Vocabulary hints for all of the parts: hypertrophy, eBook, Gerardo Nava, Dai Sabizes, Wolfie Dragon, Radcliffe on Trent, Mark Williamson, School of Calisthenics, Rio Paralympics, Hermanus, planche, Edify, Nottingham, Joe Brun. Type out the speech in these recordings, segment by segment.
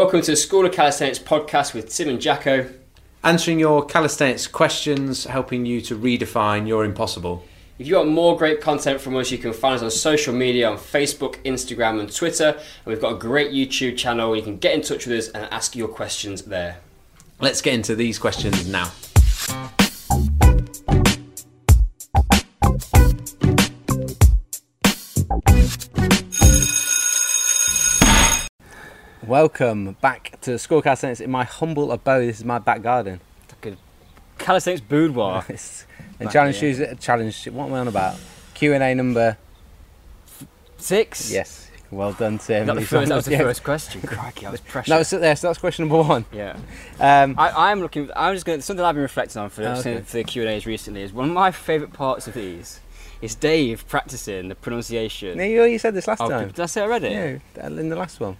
Welcome to the School of Calisthenics podcast with Tim and Jacko. Answering your calisthenics questions, helping you to redefine your impossible. If you want more great content from us, you can find us on social media, on Facebook, Instagram and Twitter. And we've got a great YouTube channel. You can get in touch with us and ask your questions there. Let's get into these questions now. Welcome back to School of Calisthenics in my humble abode. This is my back garden. Good. Calisthenics boudoir. And challenge shoes, challenge, what am I on about? Q&A number... 6? Yes. Well done, Tim. That was the first question. Crikey, I was pressured. No, so that's question number 1. Yeah. Something I've been reflecting on for the Q&As recently is one of my favourite parts of these. It's Dave practising the pronunciation. No, you said this last time. Did I say it already? Yeah, in the last one.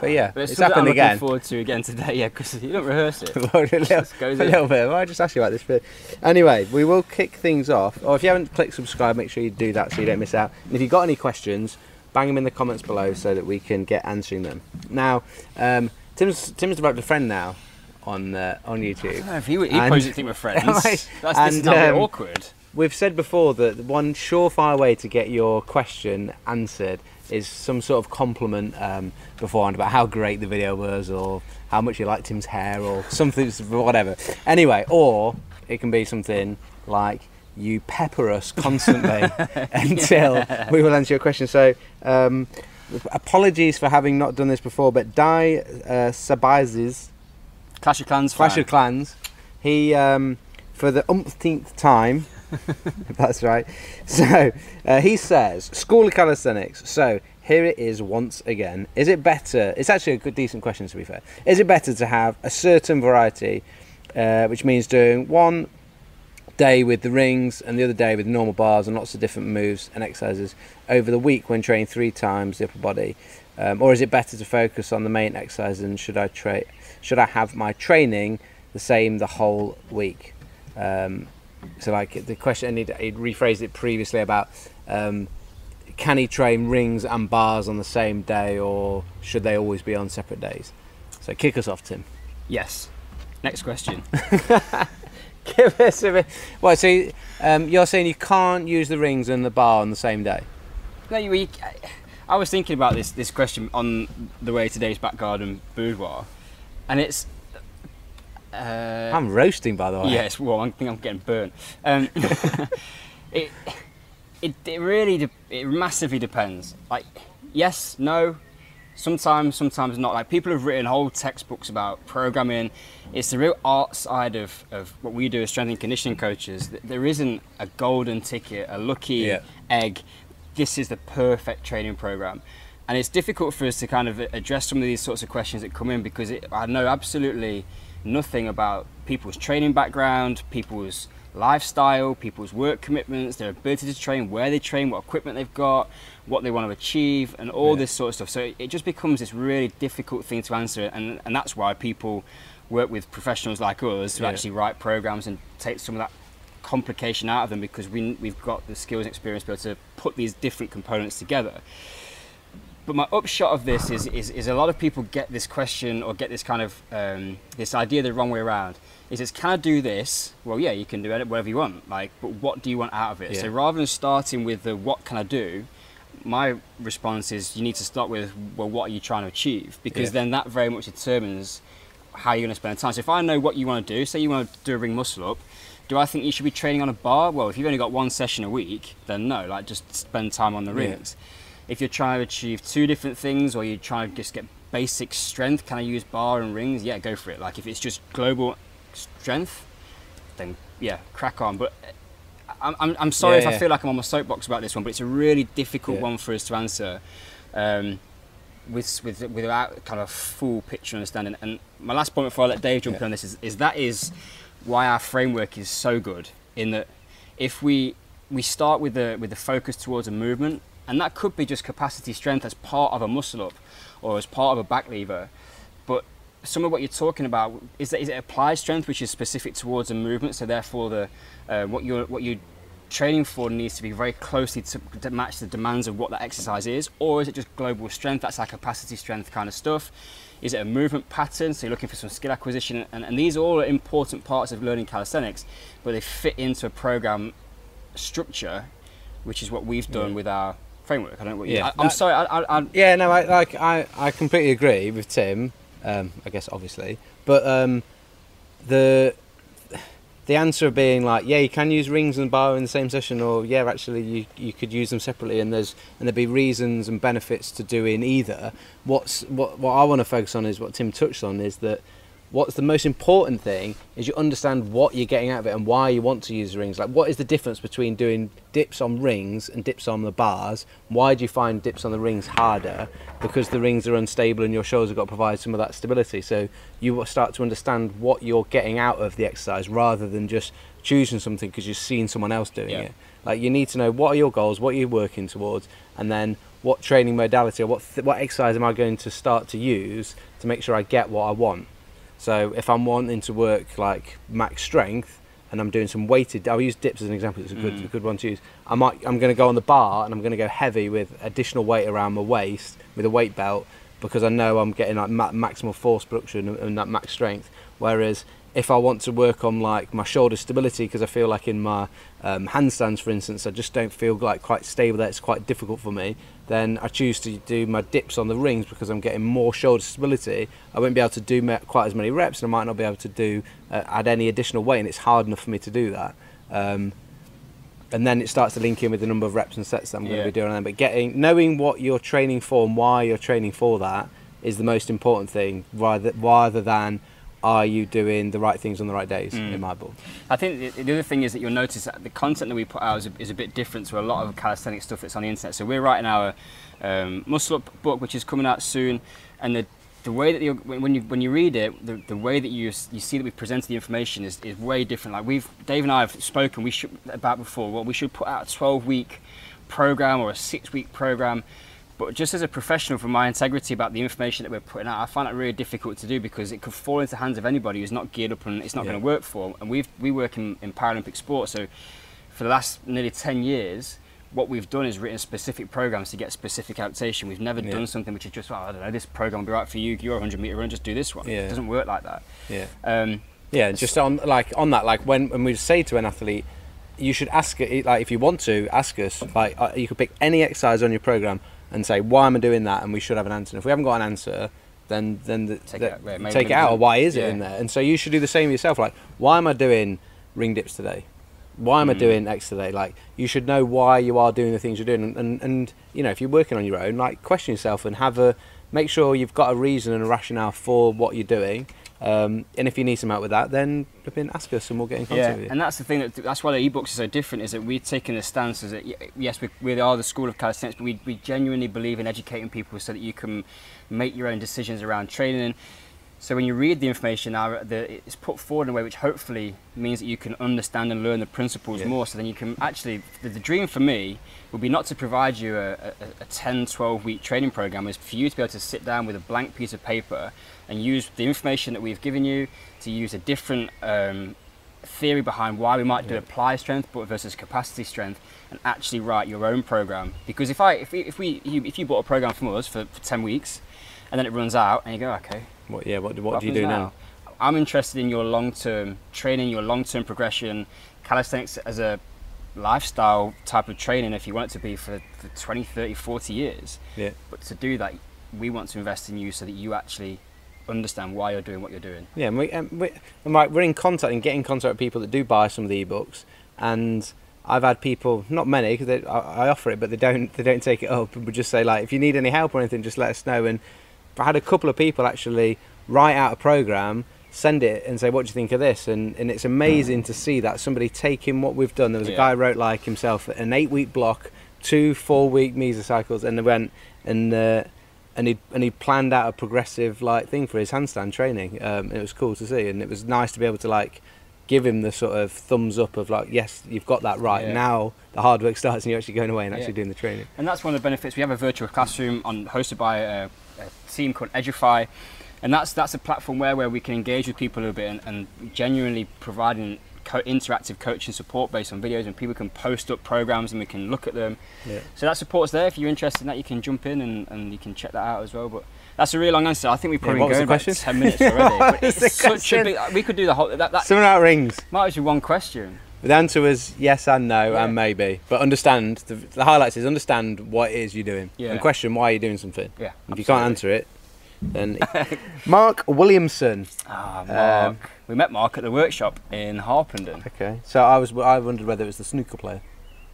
But yeah, but it's happened again. I'm looking forward to again today, yeah, because you don't rehearse it. a little bit. Well, I just asked you about this bit. Anyway, we will kick things off. Or if you haven't clicked subscribe, make sure you do that so you don't miss out. And if you've got any questions, bang them in the comments below so that we can get answering them. Now, Tim's developed a friend now on YouTube. I don't know if he posed to think we're friends. This is not really awkward. We've said before that one surefire way to get your question answered is some sort of compliment beforehand about how great the video was or how much you liked Tim's hair or something, whatever. Anyway, or it can be something like you pepper us constantly until we will answer your question. So apologies for having not done this before, but Dai Sabizes, Clash of Clans, he, for the umpteenth time, that's right. So he says, School of Calisthenics. So here it is once again. Is it better? It's actually a good, decent question to be fair. Is it better to have a certain variety, which means doing one day with the rings and the other day with normal bars and lots of different moves and exercises over the week when training 3 times the upper body? Or is it better to focus on the main exercise and should I have my training the same the whole week? So like the question, and he'd rephrased it previously about can he train rings and bars on the same day or should they always be on separate days? So kick us off, Tim. Yes. Next question. Give us a bit. Well, so you're saying you can't use the rings and the bar on the same day? No, I was thinking about this question on the way to today's back garden boudoir, and it's... I'm roasting, by the way. Yes, well, I think I'm getting burnt. It massively depends. Like, yes, no, sometimes not. Like, people have written whole textbooks about programming. It's the real art side of what we do as strength and conditioning coaches. There isn't a golden ticket, a lucky egg. This is the perfect training program. And it's difficult for us to kind of address some of these sorts of questions that come in because I know absolutely nothing about people's training background, people's lifestyle, people's work commitments, their ability to train, where they train, what equipment they've got, what they want to achieve, and all this sort of stuff. So it just becomes this really difficult thing to answer, and that's why people work with professionals like us to actually write programs and take some of that complication out of them, because we've got the skills and experience to be able to put these different components together. But my upshot of this is a lot of people get this question or get this kind of this idea the wrong way around. It's can I do this? Well, yeah, you can do it whatever you want. Like, but what do you want out of it? Yeah. So rather than starting with the what can I do, my response is you need to start with, well, what are you trying to achieve? Because then that very much determines how you're going to spend time. So if I know what you want to do, say you want to do a ring muscle up, do I think you should be training on a bar? Well, if you've only got one session a week, then no. Like, just spend time on the rings. Yeah. If you're trying to achieve 2 different things, or you're trying to just get basic strength, can I use bar and rings? Yeah, go for it. Like, if it's just global strength, then yeah, crack on. But I'm sorry if I feel like I'm on my soapbox about this one, but it's a really difficult one for us to answer without kind of a full picture understanding. And my last point before I let Dave jump in on this is that is why our framework is so good, in that if we start with the focus towards a movement, and that could be just capacity strength as part of a muscle up or as part of a back lever. But some of what you're talking about is it applied strength, which is specific towards a movement. So therefore what you're training for needs to be very closely to match the demands of what that exercise is. Or is it just global strength? That's our capacity strength kind of stuff. Is it a movement pattern? So you're looking for some skill acquisition, and these are all important parts of learning calisthenics, but they fit into a program structure, which is what we've done with our framework. I don't know what you I completely agree with Tim. I guess obviously, but the answer being like, yeah, you can use rings and bar in the same session, or yeah, actually you could use them separately, and there'd be reasons and benefits to doing either. What I want to focus on is what Tim touched on, is that what's the most important thing is you understand what you're getting out of it and why you want to use rings. Like, what is the difference between doing dips on rings and dips on the bars? Why do you find dips on the rings harder? Because the rings are unstable and your shoulders have got to provide some of that stability. So you start to understand what you're getting out of the exercise rather than just choosing something because you've seen someone else doing it. Like, you need to know what are your goals, what are you working towards, and then what training modality or what exercise am I going to start to use to make sure I get what I want. So if I'm wanting to work like max strength and I'm doing some weighted, I'll use dips as an example, it's a good one to use. I'm going to go on the bar and I'm going to go heavy with additional weight around my waist with a weight belt because I know I'm getting like maximal force production and that max strength. Whereas if I want to work on like my shoulder stability because I feel like in my handstands, for instance, I just don't feel like quite stable there, it's quite difficult for me, then I choose to do my dips on the rings because I'm getting more shoulder stability. I won't be able to do quite as many reps and I might not be able to do add any additional weight, and it's hard enough for me to do that. And then it starts to link in with the number of reps and sets that I'm going to be doing on them. But knowing what you're training for and why you're training for that is the most important thing, rather than are you doing the right things on the right days, in my book. I think the other thing is that you'll notice that the content that we put out is a bit different to a lot of calisthenics stuff that's on the internet. So we're writing our muscle-up book, which is coming out soon, and the way that when you read it, the way that you see that we've presented the information is way different. Like, Dave and I have spoken about before, well, we should put out a 12-week program or a 6-week program. But just as a professional, for my integrity about the information that we're putting out, I find it really difficult to do because it could fall into the hands of anybody who's not geared up and it's not going to work for them. And we work in Paralympic sport, so for the last nearly 10 years, what we've done is written specific programs to get specific adaptation. We've never done something which is just, well, I don't know, this program will be right for you. You're a 100-meter run, just do this one. Yeah. It doesn't work like that. Yeah. Yeah. Just on that, like when we say to an athlete, you should ask it, like if you want to ask us, like you could pick any exercise on your program and say, why am I doing that? And we should have an answer. And if we haven't got an answer, then take it out or why is it in there? And so you should do the same yourself. Like, why am I doing ring dips today? Why am I doing X today? Like, you should know why you are doing the things you're doing. And you know, if you're working on your own, like, question yourself and make sure you've got a reason and a rationale for what you're doing. And if you need some help with that, then ask us and we'll get in contact with you. And that's the thing, that's why the ebooks are so different, is that we're taking the stance that yes, we are the School of Calisthenics, but we genuinely believe in educating people so that you can make your own decisions around training. So when you read the information now, it's put forward in a way which hopefully means that you can understand and learn the principles more, so then you can actually, the dream for me would be not to provide you a 10, 12-week training program, is for you to be able to sit down with a blank piece of paper and use the information that we've given you to use a different theory behind why we might do apply strength but versus capacity strength, and actually write your own program. Because if you bought a program from us for 10 weeks and then it runs out and you go, okay, what do you do now? I'm interested in your long-term training, your long-term progression, calisthenics as a lifestyle type of training, if you want it to be for 20, 30, 40 years. Yeah. But to do that, we want to invest in you so that you actually understand why you're doing what you're doing. Yeah, and we're in contact and getting in contact with people that do buy some of the ebooks, and I've had people, not many, because I offer it, but they don't take it up. We just say, like, if you need any help or anything, just let us know. And I had a couple of people actually write out a program, send it, and say, what do you think of this? And it's amazing to see that somebody taking what we've done. There was a guy who wrote like himself an 8-week block, 2 4-week mesocycles, and they went and he planned out a progressive like thing for his handstand training. It was cool to see, and it was nice to be able to like give him the sort of thumbs up of like, yes, you've got that right. Now the hard work starts, and you're actually going away and actually doing the training. And that's one of the benefits. We have a virtual classroom hosted by a team called Edify, and that's a platform where we can engage with people a little bit and genuinely providing interactive coaching support based on videos, and people can post up programs and we can look at them. So that support's there. If you're interested in that, you can jump in and you can check that out as well. But That's a real long answer. I think we probably go about 10 minutes already. But it's such a big, we could do the whole. Something about rings. Might actually be one question. The answer was yes and no and maybe, but understand the highlights is understand what it is you're doing and question why you're doing something. Yeah, if you can't answer it, then Mark Williamson. Ah, Mark. We met Mark at the workshop in Harpenden. Okay, so I wondered whether it was the snooker player.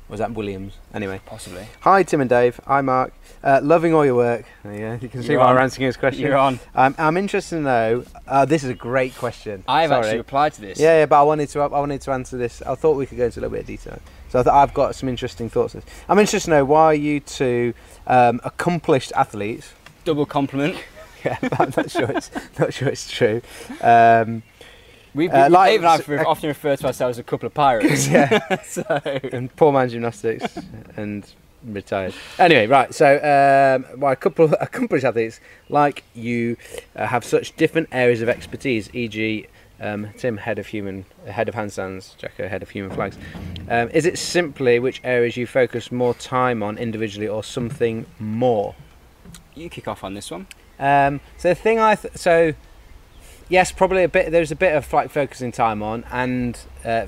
Was that Williams? Anyway. Possibly. Hi, Tim and Dave. Hi, Mark. Loving all your work. There you go. You can see why I'm answering this question. You're on. I'm interested to know, this is a great question. I've actually replied to this. Yeah, yeah, but I wanted to answer this. I thought we could go into a little bit of detail. So I've got some interesting thoughts. I'm interested to know why you two accomplished athletes. Double compliment. Yeah, but I'm not sure it's, not sure it's true. Dave and I often refer to ourselves as a couple of pirates. Yeah. And poor man's gymnastics and retired. Anyway, right, so why a couple of accomplished athletes like you have such different areas of expertise, e.g. Tim, head of handstands, Jacko, head of human flags. Is it simply which areas you focus more time on individually or something more? You kick off on this one. So the thing yes, probably a bit. There's a bit of like focusing time on, and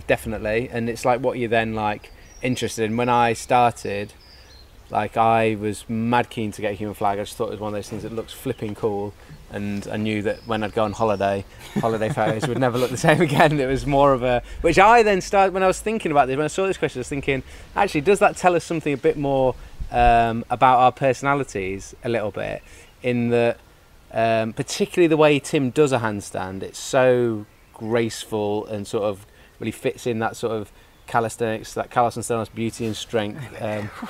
definitely, and it's like what you're then like interested in. When I started, like I was mad keen to get a human flag. I just thought it was one of those things that looks flipping cool, and I knew that when I'd go on holiday photos would never look the same again. It was more of a, which I then started when I was thinking about this. When I saw this question, I was thinking, actually, does that tell us something a bit more about our personalities a little bit in the. Particularly the way Tim does a handstand, it's so graceful and sort of really fits in that sort of calisthenics, that calisthenics beauty and strength.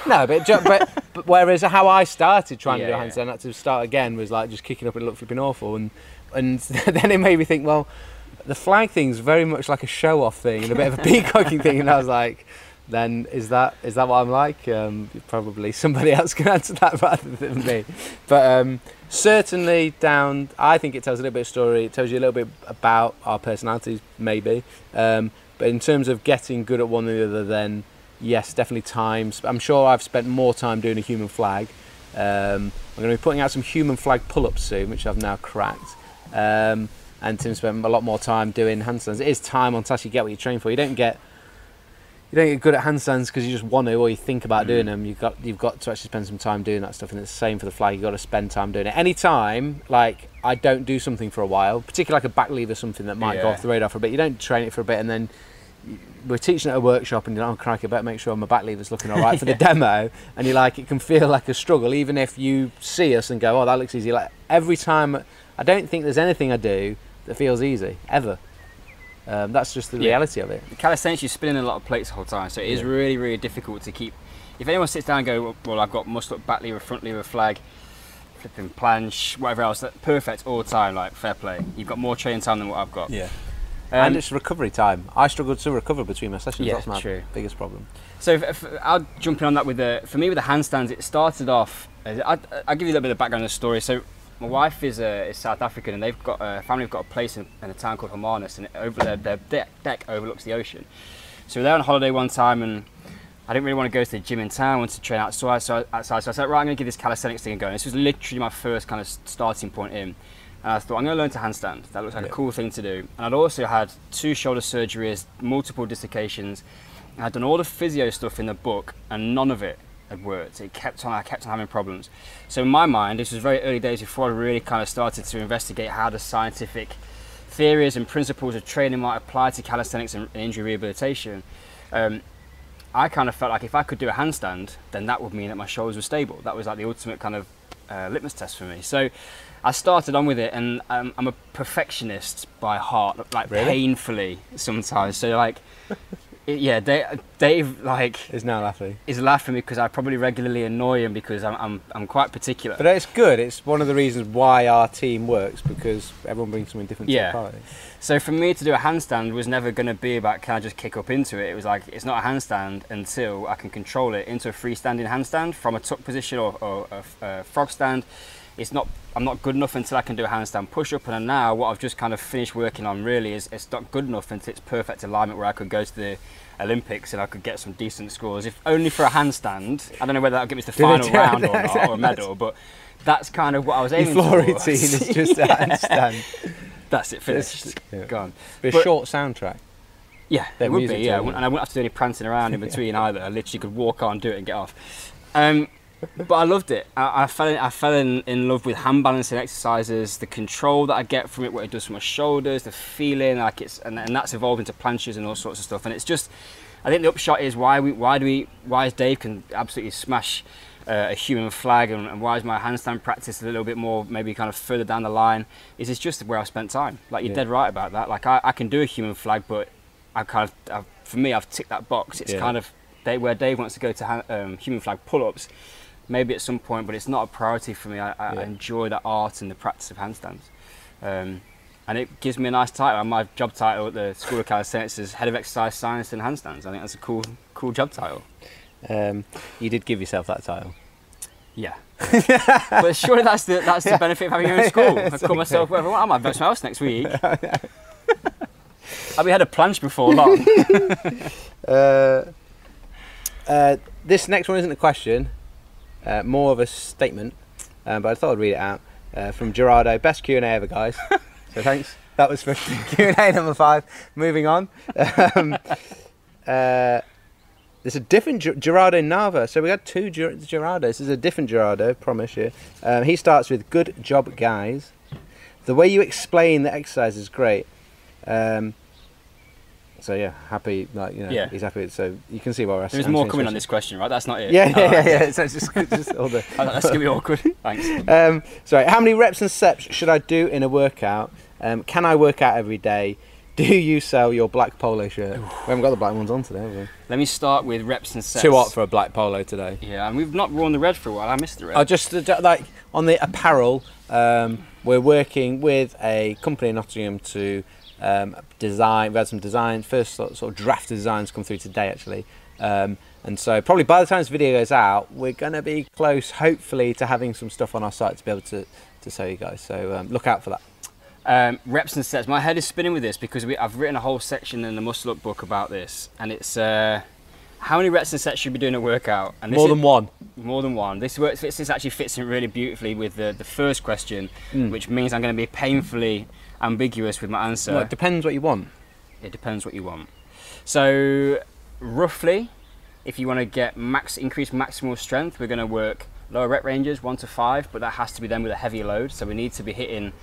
But whereas how I started trying to do a handstand, that to start again was like just kicking up and it looked flipping awful, and then it made me think, well, the flag thing's very much like a show off thing and a bit of a peacocking thing, and I was like. Then is that what I'm like? Probably somebody else can answer that rather than me. But certainly down, I think it tells a little bit of story. It tells you a little bit about our personalities, maybe. But in terms of getting good at one or the other, then yes, definitely time. I'm sure I've spent more time doing a human flag. I'm going to be putting out some human flag pull-ups soon, which I've now cracked. And Tim spent a lot more time doing handstands. It is time on task. You get what you train for. You don't get good at handstands because you just want to, or you think about doing them. You've got to actually spend some time doing that stuff, and it's the same for the flag. You've got to spend time doing it. Any time, like I don't do something for a while, particularly like a back lever, something that might go off the radar for a bit. You don't train it for a bit, and then we're teaching at a workshop, and you're like, oh crikey, I better make sure my back lever's looking all right for the demo. And you're like, it can feel like a struggle, even if you see us and go, oh, that looks easy. Like every time, I don't think there's anything I do that feels easy ever. That's just the reality of it. Calisthenics, you're spinning a lot of plates the whole time, so it is really, really difficult to keep. If anyone sits down and goes, well, I've got muscle up, back lever, front lever, flag, flipping planche, whatever else, perfect all the time, like fair play. You've got more training time than what I've got. Yeah. And it's recovery time. I struggled to recover between my sessions. Yeah, that's my biggest problem. So I'll jump in on that with for me with the handstands. It started off. I'll give you a little bit of background of the story. So. My wife is South African, and they've got a family. Have got a place in a town called Hermanus, and over their deck overlooks the ocean. So we were there on holiday one time, and I didn't really want to go to the gym in town. I wanted to train outside. So I said, right, I'm going to give this calisthenics thing a go. And this was literally my first kind of starting point in. And I thought, I'm going to learn to handstand. That looks like a cool thing to do. And I'd also had 2 shoulder surgeries, multiple dislocations. I'd done all the physio stuff in the book, and none of it. Had worked. It kept on. I kept on having problems. So in my mind, this was very early days before I really kind of started to investigate how the scientific theories and principles of training might apply to calisthenics and injury rehabilitation. I kind of felt like if I could do a handstand, then that would mean that my shoulders were stable. That was like the ultimate kind of litmus test for me. So I started on with it, and I'm a perfectionist by heart, like really? Painfully sometimes. So like. Yeah, Dave like is now laughing. Is laughing because I probably regularly annoy him because I'm quite particular. But it's good. It's one of the reasons why our team works, because everyone brings something different to the party. So for me to do a handstand was never going to be about can I just kick up into it. It was like it's not a handstand until I can control it into a freestanding handstand from a tuck position or a frog stand it's not, I'm not good enough until I can do a handstand push-up, and now what I've just kind of finished working on really is it's not good enough until it's perfect alignment where I could go to the Olympics and I could get some decent scores, if only for a handstand. I don't know whether that'll get me to the final round or not, or a medal, but that's kind of what I was aiming for. Your Florentine is just a handstand. That's it, finished, gone. But a short soundtrack. Yeah, it would be, yeah, and I wouldn't have to do any prancing around in between either. I literally could walk on, do it and get off. But I loved it. I fell in love with hand balancing exercises, the control that I get from it, what it does for my shoulders, the feeling, like it's, and that's evolved into planches and all sorts of stuff. And it's just, I think the upshot is why Dave can absolutely smash a human flag, and why is my handstand practice a little bit more maybe kind of further down the line, is it's just where I spent time. Like, you're dead right about that. Like, I can do a human flag, but I kind of, for me, I've ticked that box. It's kind of where Dave wants to go to human flag pull-ups, maybe at some point, but it's not a priority for me. I enjoy the art and the practice of handstands. And it gives me a nice title. My job title at the School of Calisthenics is Head of Exercise Science and Handstands. I think that's a cool job title. You did give yourself that title. Yeah. But surely that's the benefit of having your own school. I call myself whatever I want. I might have something else next week. I've had a planche before long. This next one isn't a question. More of a statement, but I thought I'd read it out. From Gerardo, best Q&A ever, guys. So thanks. That was for Q&A number 5. Moving on. There's a different Gerardo Nava. So we got 2 Gerardos. This is a different Gerardo, promise you. He starts with, good job, guys. The way you explain the exercise is great. So yeah, happy, like, you know, he's happy. So you can see why we're. There's more coming on this question, right? That's not it. Yeah, yeah. So it's just all the. That's gonna be awkward. Thanks. Sorry. How many reps and steps should I do in a workout? Can I work out every day? Do you sell your black polo shirt? Ooh. We haven't got the black ones on today, have we? Let me start with reps and sets. Too hot for a black polo today. Yeah, and we've not worn the red for a while. I missed the red. Just like on the apparel, we're working with a company in Nottingham to. Design. We had some design, first sort of draft designs come through today actually, and so probably by the time this video goes out, we're going to be close, hopefully, to having some stuff on our site to be able to show you guys. So look out for that. Reps and sets. My head is spinning with this because I've written a whole section in the Muscle Up book about this, and it's how many reps and sets should we be doing a workout? And this more than one. This actually fits in really beautifully with the first question, which means I'm going to be painfully ambiguous with my answer. Well, it depends what you want. It depends what you want. So roughly, if you want to get increased maximal strength, we're going to work lower rep ranges, 1 to 5, but that has to be done with a heavy load. So we need to be hitting,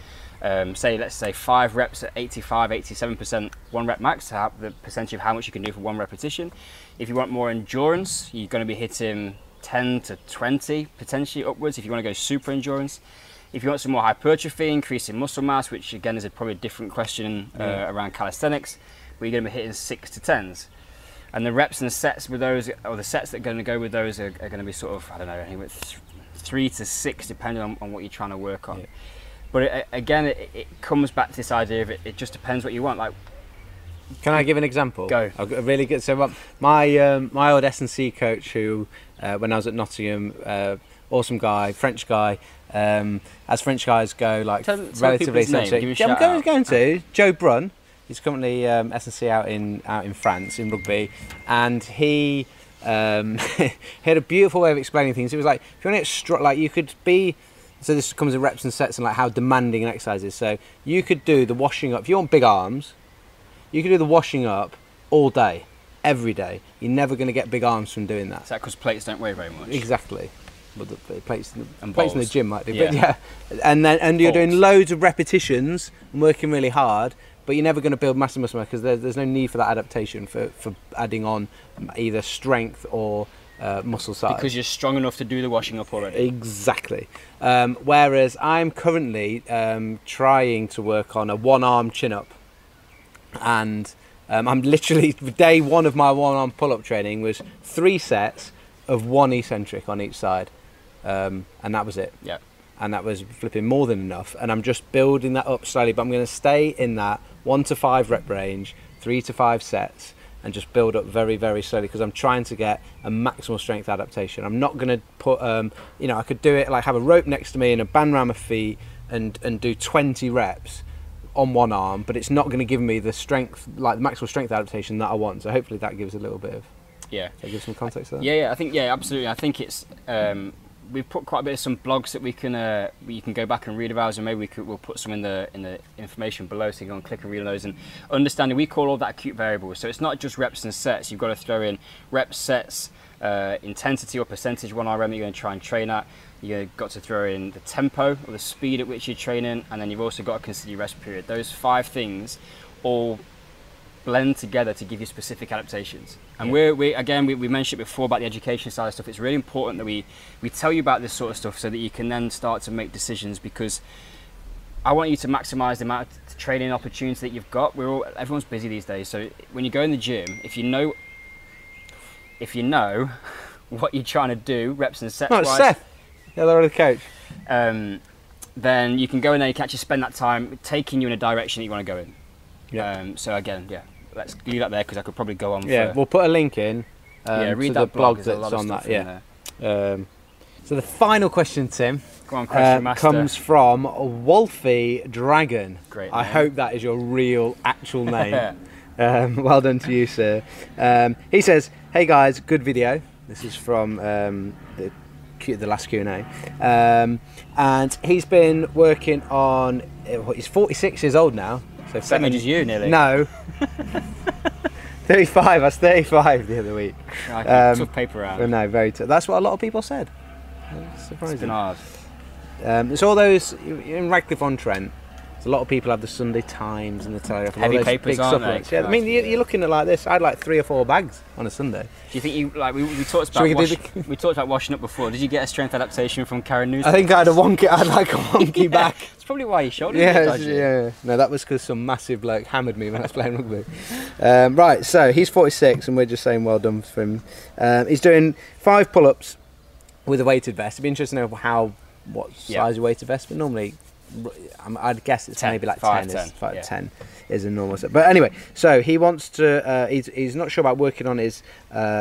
let's say 5 reps at 85, 87% 1 rep max, the percentage of how much you can do for 1 repetition. If you want more endurance, you're going to be hitting 10 to 20, potentially upwards, if you want to go super endurance. If you want some more hypertrophy, increasing muscle mass, which again is probably a different question around calisthenics, but you're going to be hitting 6 to 10s. And the reps and the sets with those, or the sets that are going to go with those are going to be sort of, I don't know, anyway, 3 to 6, depending on what you're trying to work on. Yeah. But it comes back to this idea of it just depends what you want. Like, can I give an example? Go. I've got a really good. So my old S&C coach, who when I was at Nottingham, awesome guy, French guy. As French guys go, like, relatively essentially. Yeah, I'm going to Joe Brun. He's currently S&C out in France in rugby, and he he had a beautiful way of explaining things. He was like, if you want to get strong, like, you could be. So this comes in reps and sets and like how demanding an exercise is. So you could do the washing up. If you want big arms, you could do the washing up all day, every day. You're never going to get big arms from doing that. Is that because plates don't weigh very much? Exactly. Well, the plates in the gym might be, but yeah. And you're doing loads of repetitions and working really hard, but you're never going to build massive muscle because there's no need for that adaptation for adding on either strength or muscle size. Because you're strong enough to do the washing up already. Exactly. Whereas I'm currently trying to work on a one-arm chin-up, and I'm literally, day one of my one-arm pull-up training was 3 sets of 1 eccentric on each side. And that was it. Yeah. And that was flipping more than enough. And I'm just building that up slowly, but I'm going to stay in that 1 to 5 rep range, 3 to 5 sets, and just build up very, very slowly, because I'm trying to get a maximal strength adaptation. I'm not going to put, you know, I could do it like have a rope next to me and a band around my feet and do 20 reps on one arm, but it's not going to give me the strength, like the maximal strength adaptation that I want. So hopefully that gives a little bit of, yeah, that gives some context there. Yeah, yeah, I think, yeah, absolutely. I think it's, we've put quite a bit of some blogs that you can go back and read of ours, and maybe we'll put some in the information below, so you can click and read on those. And understanding, we call all that acute variables. So it's not just reps and sets. You've got to throw in reps, sets, intensity or percentage, 1RM you're going to try and train at. You've got to throw in the tempo or the speed at which you're training, and then you've also got to consider your rest period. Those 5 things all blend together to give you specific adaptations. And yeah, we mentioned it before about the education side of stuff. It's really important that we tell you about this sort of stuff so that you can then start to make decisions, because I want you to maximize the amount of training opportunity that you've got. Everyone's busy these days, so when you go in the gym, if you know what you're trying to do, reps and sets wise, Seth, yeah, they're the coach, then you can go in there, you can actually spend that time taking you in a direction that you want to go in. Yeah. So again, yeah, let's leave that there, because I could probably go on. Yeah, we'll put a link in read to the blog that's on that. Yeah. So the final question, Tim, go on, question master, comes from Wolfie Dragon. Great name. I hope that is your real, actual name. Well done to you, sir. He says, "Hey guys, good video." This is from the last Q&A, and he's been working on. He's 46 years old now. So same age as you, nearly. No. 35. I was 35 the other week. Tough paper out. No, very tough. That's what a lot of people said. Surprising. It's been hard. It's all those in Radcliffe on Trent. A lot of people have the Sunday Times and the Telegraph. Heavy all those papers, aren't they? Yeah, I mean, you're looking at like this. I had like 3 or 4 bags on a Sunday. Do you think you like? We talked about we talked about washing up before. Did you get a strength adaptation from Karen News? I think I had like a wonky back. That's probably why your shoulder. Yeah, yeah. No, that was because some massive bloke hammered me when I was playing rugby. Right, so he's 46, and we're just saying well done for him. He's doing 5 pull-ups with a weighted vest. It'd be interesting to know what size your weighted vest, but normally, I'd guess it's 10, maybe like 10 is a normal set. But anyway, so he wants to, he's not sure about working on his,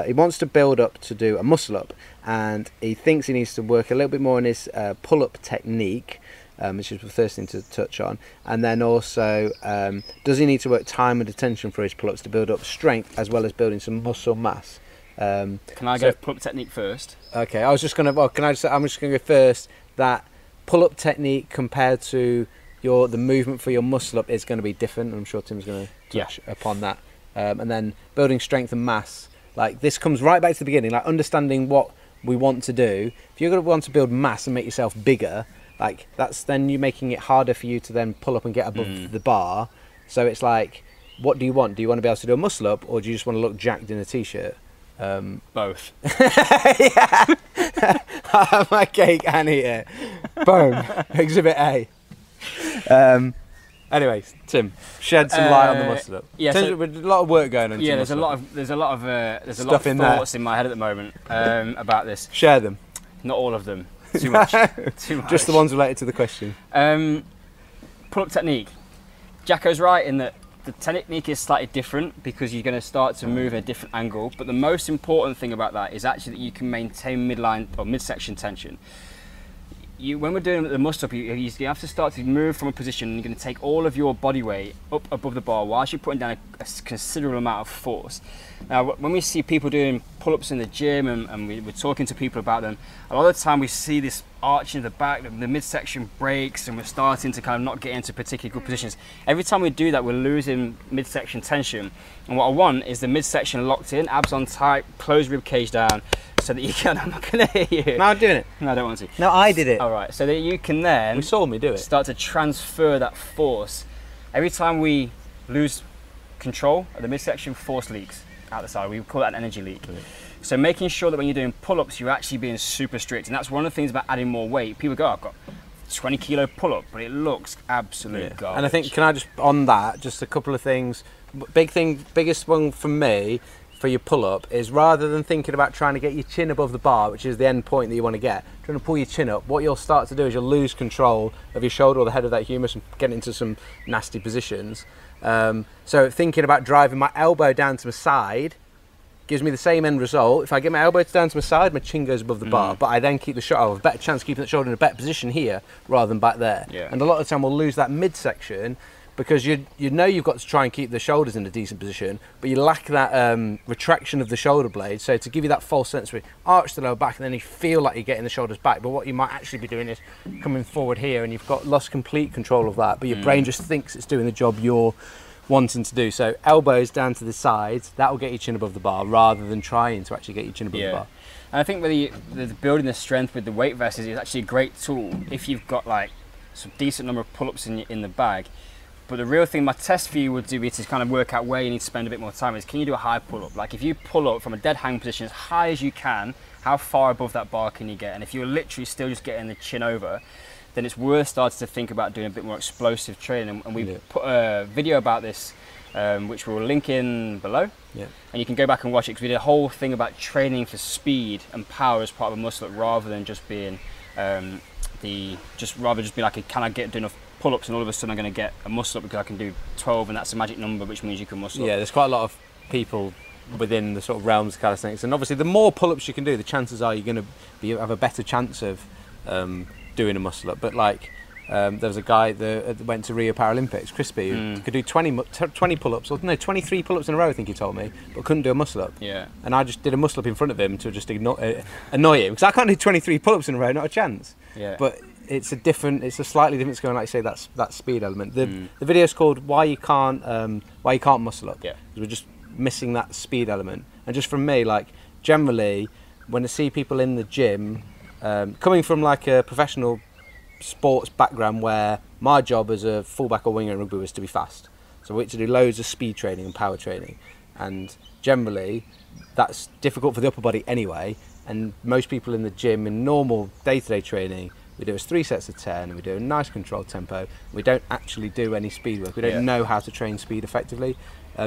he wants to build up to do a muscle up, and he thinks he needs to work a little bit more on his pull-up technique, which is thirsting to touch on, and then also does he need to work time and attention for his pull-ups to build up strength as well as building some muscle mass? Can I go pull-up technique first? Okay, I was just going to, I'm just going to go first that pull-up technique compared to the movement for your muscle-up is going to be different. I'm sure Tim's going to touch upon that. And then building strength and mass. Like, this comes right back to the beginning, like understanding what we want to do. If you're going to want to build mass and make yourself bigger, like that's then you're making it harder for you to then pull up and get above the bar. So it's like, what do you want? Do you want to be able to do a muscle-up, or do you just want to look jacked in a T-shirt? Both. Yeah. Have my cake and eat it. Boom. Exhibit A. Anyway, Tim, shed some light on the muscle up. Yeah, so, there's a lot of work going on. Yeah, there's a lot of thoughts in my head at the moment about this. Share them. Not all of them. Too much. Too much. Just the ones related to the question. Pull-up technique. Jacko's right in that the technique is slightly different because you're going to start to move at a different angle, but the most important thing about that is actually that you can maintain midline or midsection tension. When we're doing the muscle-up, you have to start to move from a position, and you're going to take all of your body weight up above the bar whilst you're putting down a considerable amount of force. Now, when we see people doing pull-ups in the gym and we're talking to people about them, a lot of the time we see this arch in the back, the midsection breaks, and we're starting to kind of not get into particularly good positions. Every time we do that, we're losing midsection tension. And what I want is the midsection locked in, abs on tight, closed rib cage down, so that you can, I'm not going to hear you. No, I'm doing it. No, I don't want to. No, I did it. All right, so that you can then you saw me do it. Start to transfer that force. Every time we lose control of the midsection, force leaks out the side. We call that an energy leak. Yeah. So making sure that when you're doing pull-ups, you're actually being super strict. And that's one of the things about adding more weight. People go, oh, I've got 20 kilo pull-up, but it looks absolute garbage. And I think, can I just, on that, just a couple of things. Biggest one for me, for your pull-up is, rather than thinking about trying to get your chin above the bar, which is the end point that you want to get, trying to pull your chin up, what you'll start to do is you'll lose control of your shoulder or the head of that humerus and get into some nasty positions. So thinking about driving my elbow down to my side gives me the same end result. If I get my elbow down to my side, my chin goes above the bar, but I then keep the shot. I have a better chance of keeping the shoulder in a better position here rather than back there. Yeah. And a lot of the time we'll lose that midsection because you know you've got to try and keep the shoulders in a decent position, but you lack that retraction of the shoulder blade. So to give you that false sense of arch the lower back, and then you feel like you're getting the shoulders back, but what you might actually be doing is coming forward here, and you've got lost complete control of that, but your brain just thinks it's doing the job you're wanting to do. So elbows down to the sides, that will get your chin above the bar rather than trying to actually get your chin above the bar. And I think really the building the strength with the weight vests is actually a great tool if you've got like some decent number of pull-ups in the bag. But the real thing my test for you would do is to kind of work out where you need to spend a bit more time is, can you do a high pull-up? Like if you pull up from a dead hang position as high as you can, how far above that bar can you get? And if you're literally still just getting the chin over, then it's worth starting to think about doing a bit more explosive training. And we put a video about this, which we'll link in below. Yeah. And you can go back and watch it, because we did a whole thing about training for speed and power as part of a muscle up, rather than just being just be like, can I get enough pull-ups and all of a sudden I'm going to get a muscle up because I can do 12 and that's the magic number, which means you can muscle up. Yeah, there's quite a lot of people within the sort of realms of calisthenics, and obviously the more pull-ups you can do, the chances are you're going to have a better chance of doing a muscle up. But like there was a guy that went to Rio Paralympics, Crispy, who could do 20 pull-ups, or no, 23 pull-ups in a row, I think he told me, but couldn't do a muscle up. Yeah. And I just did a muscle up in front of him to just annoy him, because I can't do 23 pull-ups in a row, not a chance. Yeah. But it's a different, it's a slightly different score, and like you say, that's that speed element. The video's called Why You Can't Muscle Up. Yeah. Because we're just missing that speed element. And just from me, like generally, when I see people in the gym, coming from like a professional sports background where my job as a fullback or winger in rugby was to be fast. So we had to do loads of speed training and power training. And generally, that's difficult for the upper body anyway. And most people in the gym in normal day-to-day training, we do 3 sets of 10, and we do a nice controlled tempo. We don't actually do any speed work. We don't know how to train speed effectively.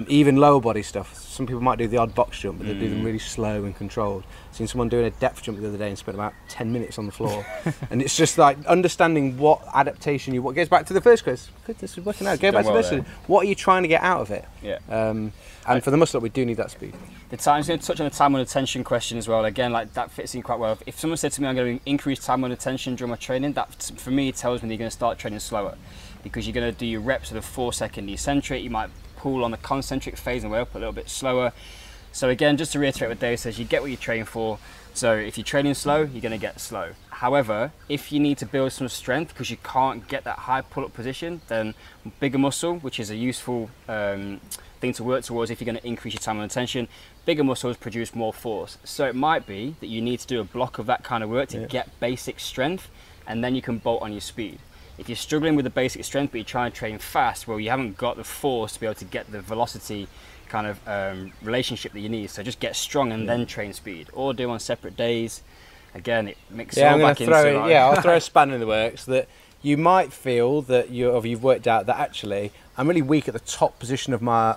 Even lower body stuff. Some people might do the odd box jump, but they do them really slow and controlled. I've seen someone doing a depth jump the other day and spent about 10 minutes on the floor. And it's just like understanding what adaptation you want. It goes back to the first quiz. Goodness, we're working out. Go back to this. What are you trying to get out of it? Yeah. And for the muscle up, we do need that speed. The time, I'm just going to touch on the time on attention question as well. Again, like that fits in quite well. If someone said to me, I'm going to increase time on attention during my training, that for me tells me they're going to start training slower, because you're going to do your reps at a 4-second eccentric. You might pull on the concentric phase and way up a little bit slower. So again, just to reiterate what Dave says, you get what you train for. So if you're training slow, you're going to get slow. However, if you need to build some strength because you can't get that high pull-up position, then bigger muscle, which is a useful thing to work towards if you're going to increase your time on attention, bigger muscles produce more force. So it might be that you need to do a block of that kind of work to get basic strength, and then you can bolt on your speed. If you're struggling with the basic strength but you try and train fast, well, you haven't got the force to be able to get the velocity kind of relationship that you need. So just get strong and then train speed, or do on separate days. Again, it mixes all back into it. Yeah, I'll throw a spanner in the works that you might feel that you've worked out that actually I'm really weak at the top position of my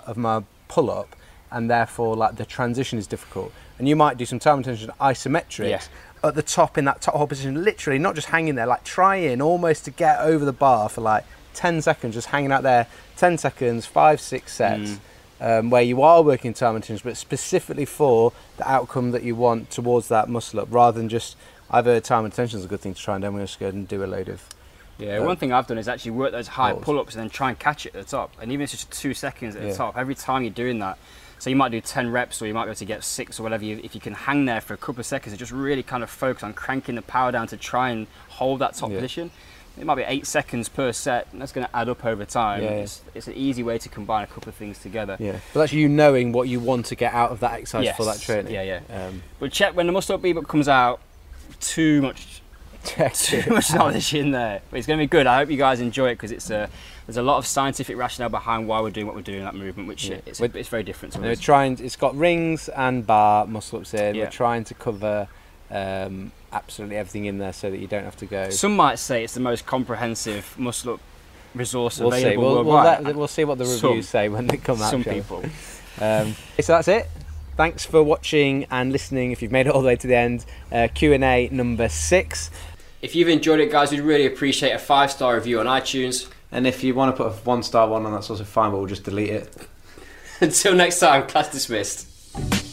pull up, and therefore like the transition is difficult. And you might do some time attention isometrics at the top in that top hole position, literally not just hanging there, like trying almost to get over the bar for like 10 seconds, just hanging out there 10 seconds, 5-6 sets. Where you are working time attention, but specifically for the outcome that you want towards that muscle up, rather than just, I've heard time attention is a good thing to try, and then we're just going to do a load of. Yeah, one thing I've done is actually work those high pull-ups and then try and catch it at the top. And even if it's just 2 seconds at the top, every time you're doing that, so you might do 10 reps, or you might be able to get 6 or whatever, if you can hang there for a couple of seconds and just really kind of focus on cranking the power down to try and hold that top position. It might be 8 seconds per set, and that's going to add up over time. Yeah, it's an easy way to combine a couple of things together. Yeah, but that's you knowing what you want to get out of that exercise for that training. Yeah, yeah. But check when the muscle up beat-up comes out, too much knowledge in there. But it's going to be good. I hope you guys enjoy it, because it's there's a lot of scientific rationale behind why we're doing what we're doing in that movement, which it's very different. To us. It's got rings and bar muscle ups here. Yeah. We're trying to cover. Absolutely everything in there so that you don't have to go. Some might say it's the most comprehensive muscle up resource available worldwide. We'll see what the reviews say when they come out. Some people. So that's it. Thanks for watching and listening if you've made it all the way to the end. Q&A number 6. If you've enjoyed it, guys, we'd really appreciate a 5-star review on iTunes. And if you want to put a 1-star one on, that's also fine, but we'll just delete it. Until next time, class dismissed.